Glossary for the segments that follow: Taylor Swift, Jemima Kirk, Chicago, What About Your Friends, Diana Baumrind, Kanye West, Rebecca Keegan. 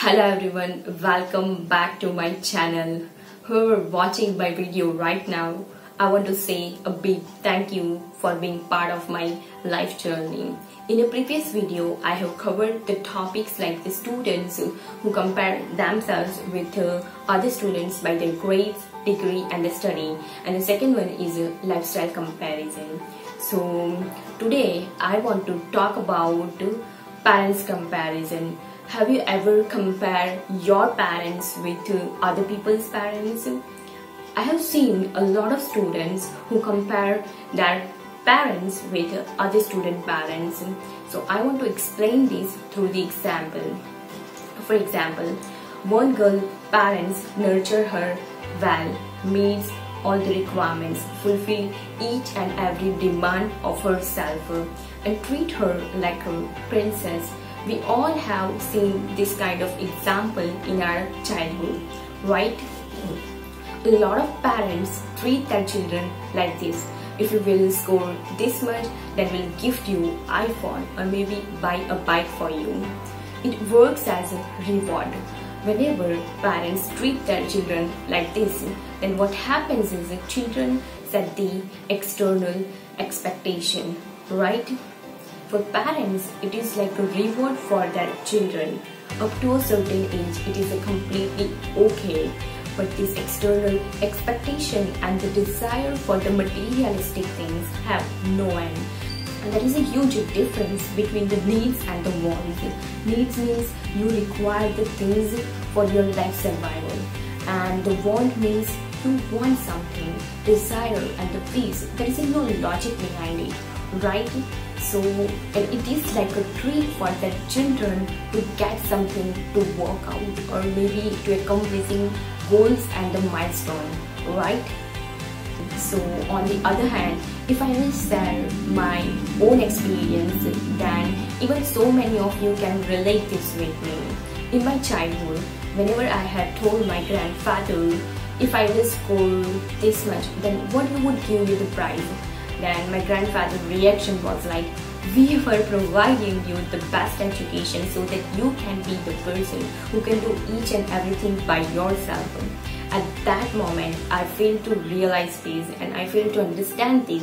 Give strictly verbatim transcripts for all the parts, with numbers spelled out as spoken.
Hello everyone, welcome back to my channel. Whoever watching my video right now, I want to say a big thank you for being part of my life journey. In a previous video, I have covered the topics like the students who compare themselves with uh, other students by their grades, degree and the study, and the second one is uh, lifestyle comparison. So today I want to talk about uh, parents comparison. Have you ever compared your parents with uh, other people's parents? I have seen a lot of students who compare their parents with uh, other student parents. So I want to explain this through the example. For example, one girl parents nurture her well, meets all the requirements, fulfill each and every demand of herself, and treat her like a princess. We all have seen this kind of example in our childhood, right? A lot of parents treat their children like this. If you will score this much, then we'll gift you iPhone or maybe buy a bike for you. It works as a reward. Whenever parents treat their children like this, then what happens is that children set the external expectation, right? For parents, it is like a reward for their children. Up to a certain age, it is a completely okay. But this external expectation and the desire for the materialistic things have no end. And there is a huge difference between the needs and the wants. Needs means you require the things for your life survival, and the want means you want something, desire and the peace. There is no logic behind it, right? So and it is like a treat for the children to get something to work out, or maybe to accomplishing goals and the milestone, right? So on the other hand, if I will share my own experience, then even so many of you can relate this with me. In my childhood, whenever I had told my grandfather, if I will score this much, then what you would give me the prize? Then my grandfather's reaction was like, we were providing you the best education so that you can be the person who can do each and everything by yourself. At that moment, I failed to realize this and I failed to understand this,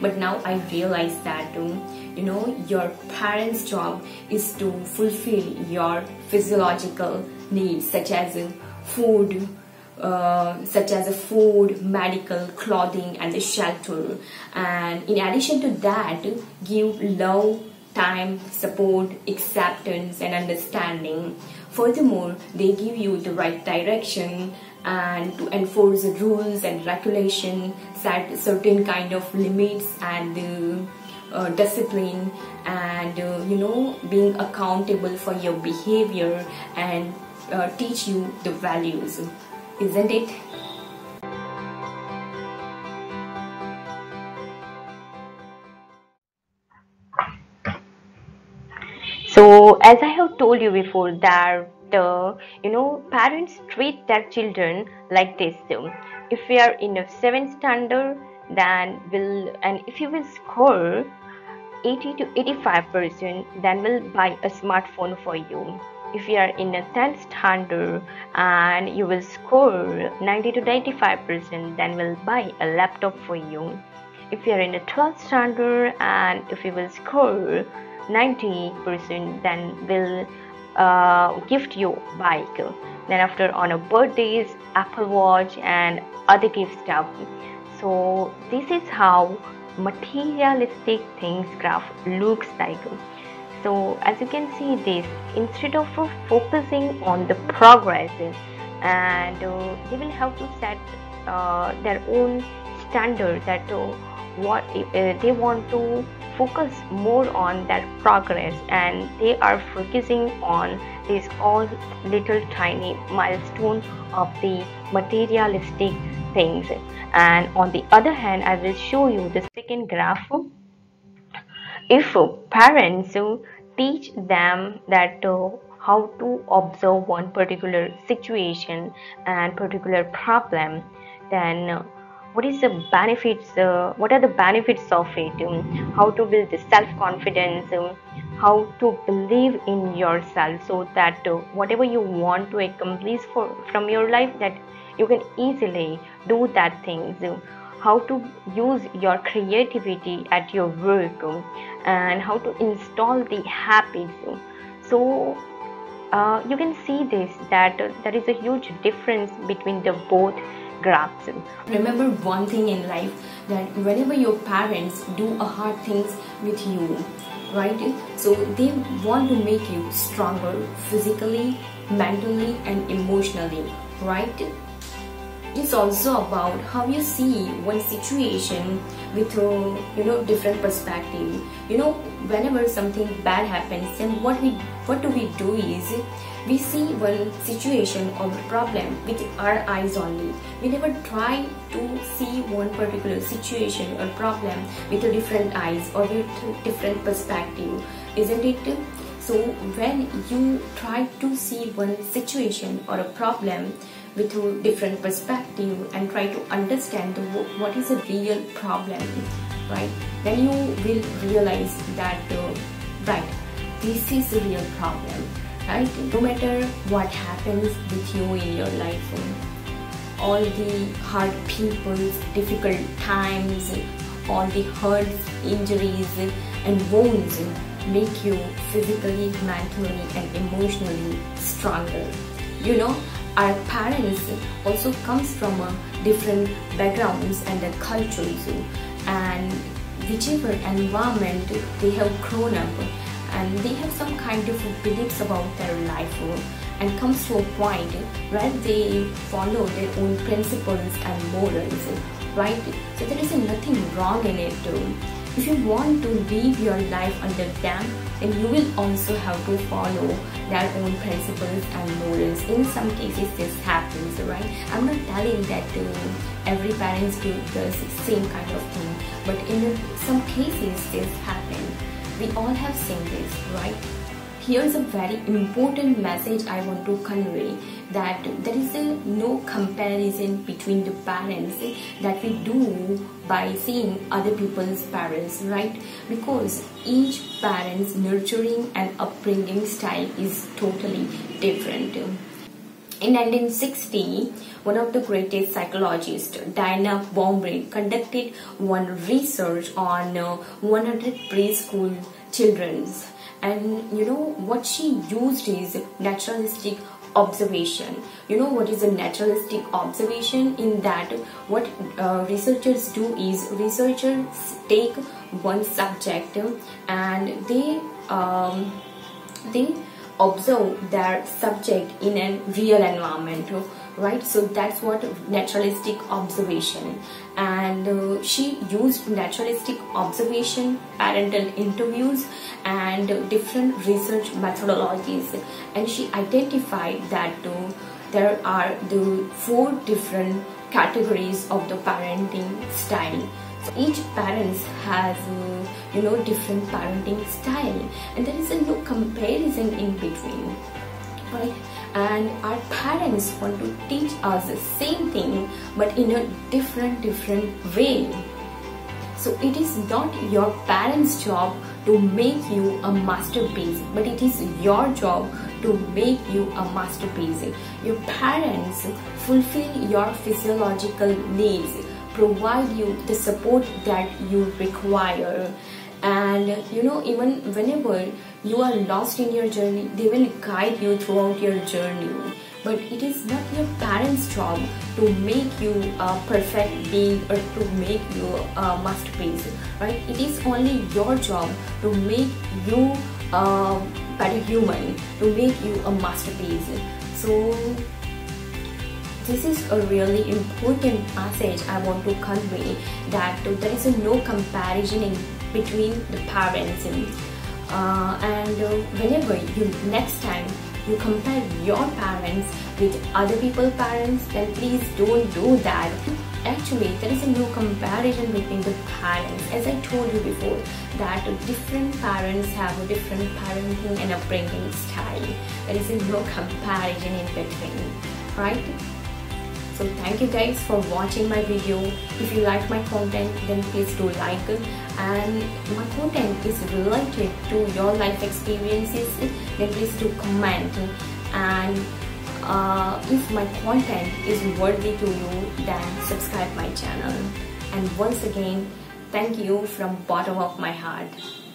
but now I realize that, you know, your parents' job is to fulfill your physiological needs such as food, uh, such as food, medical, clothing and the shelter, and in addition to that, give love, time, support, acceptance and understanding. Furthermore, they give you the right direction and to enforce rules and regulation, set certain kind of limits and uh, uh, discipline, and uh, you know, being accountable for your behavior, and uh, teach you the values, isn't it? So as I have told you before, there Uh, you know, parents treat their children like this. If we are in a seventh standard, then will and if you will score eighty to eighty-five percent, then we'll buy a smartphone for you. If you are in a tenth standard and you will score ninety to ninety-five percent, then we'll buy a laptop for you. If you are in a twelfth standard and if you will score ninety percent, then we'll Uh, gift you bike. Then after, on a birthdays, Apple Watch and other gift stuff. So this is how materialistic things graph looks like. So as you can see this, instead of focusing on the progress, and uh, they will have to set uh, their own standard that uh, what uh, they want to focus more on that progress, and they are focusing on these all little tiny milestone of the materialistic things. And on the other hand, I will show you the second graph. If parents teach them that uh, how to observe one particular situation and particular problem, then uh, what is the benefits, uh, what are the benefits of it, um, how to build the self-confidence, um, how to believe in yourself, so that uh, whatever you want to accomplish for, from your life, that you can easily do that things. How to use your creativity at your work, and how to install the habits. So uh, you can see this, that uh, there is a huge difference between the both graphs. Remember one thing in life, that whenever your parents do a hard things with you, right, so they want to make you stronger physically, mentally and emotionally, right? It's also about how you see one situation with a, you know, different perspective. You know, whenever something bad happens, then what we what do we do is we see one situation or problem with our eyes only. We never try to see one particular situation or problem with a different eyes or with a different perspective, isn't it? So when you try to see one situation or a problem with a different perspective and try to understand the, what is a real problem, right? Then you will realize that, uh, right, this is a real problem, right? No matter what happens with you in your life, all the hard people, difficult times, all the hurts, injuries and wounds make you physically, mentally and emotionally stronger. You know, our parents also comes from a different backgrounds and their cultures, and whichever environment they have grown up, and they have some kind of beliefs about their life, and comes to a point where they follow their own principles and morals, right? So there is nothing wrong in it. If you want to live your life under them, then you will also have to follow their own principles and morals. In some cases this happens, right? I'm not telling that uh, every parents do the same kind of thing, but in some cases this happens. We all have seen this, right? Here's a very important message I want to convey, that there is a no comparison between the parents that we do by seeing other people's parents, right? Because each parent's nurturing and upbringing style is totally different. In nineteen sixty, one of the greatest psychologists, Diana Baumrind, conducted one research on uh, one hundred preschool children's, and you know what she used is naturalistic observation. You know what is a naturalistic observation? In that, what uh, researchers do is researchers take one subject and they um, they observe their subject in a real environment, right? So that's what naturalistic observation. And uh, she used naturalistic observation, parental interviews and uh, different research methodologies, and she identified that uh, there are the four different categories of the parenting style. So each parent has uh, you know different parenting style, and there is a no comparison in between, right? And our parents want to teach us the same thing but in a different different way. So it is not your parents' job to make you a masterpiece, but it is your job to make you a masterpiece. Your parents fulfill your physiological needs, provide you the support that you require, and you know, even whenever you are lost in your journey, they will guide you throughout your journey. But it is not your parents' job to make you a perfect being or to make you a masterpiece, right? It is only your job to make you a better human, to make you a masterpiece. So this is a really important message I want to convey, that there is no comparison in between the parents. Uh, and uh, whenever you next time you compare your parents with other people's parents, then please don't do that. Actually, there is no comparison between the parents. As I told you before, that different parents have a different parenting and upbringing style. There is no comparison in between, right? So thank you guys for watching my video. If you like my content, then please do like it, and my content is related to your life experiences, then please do comment. And uh, if my content is worthy to you, then subscribe my channel. And once again, thank you from bottom of my heart.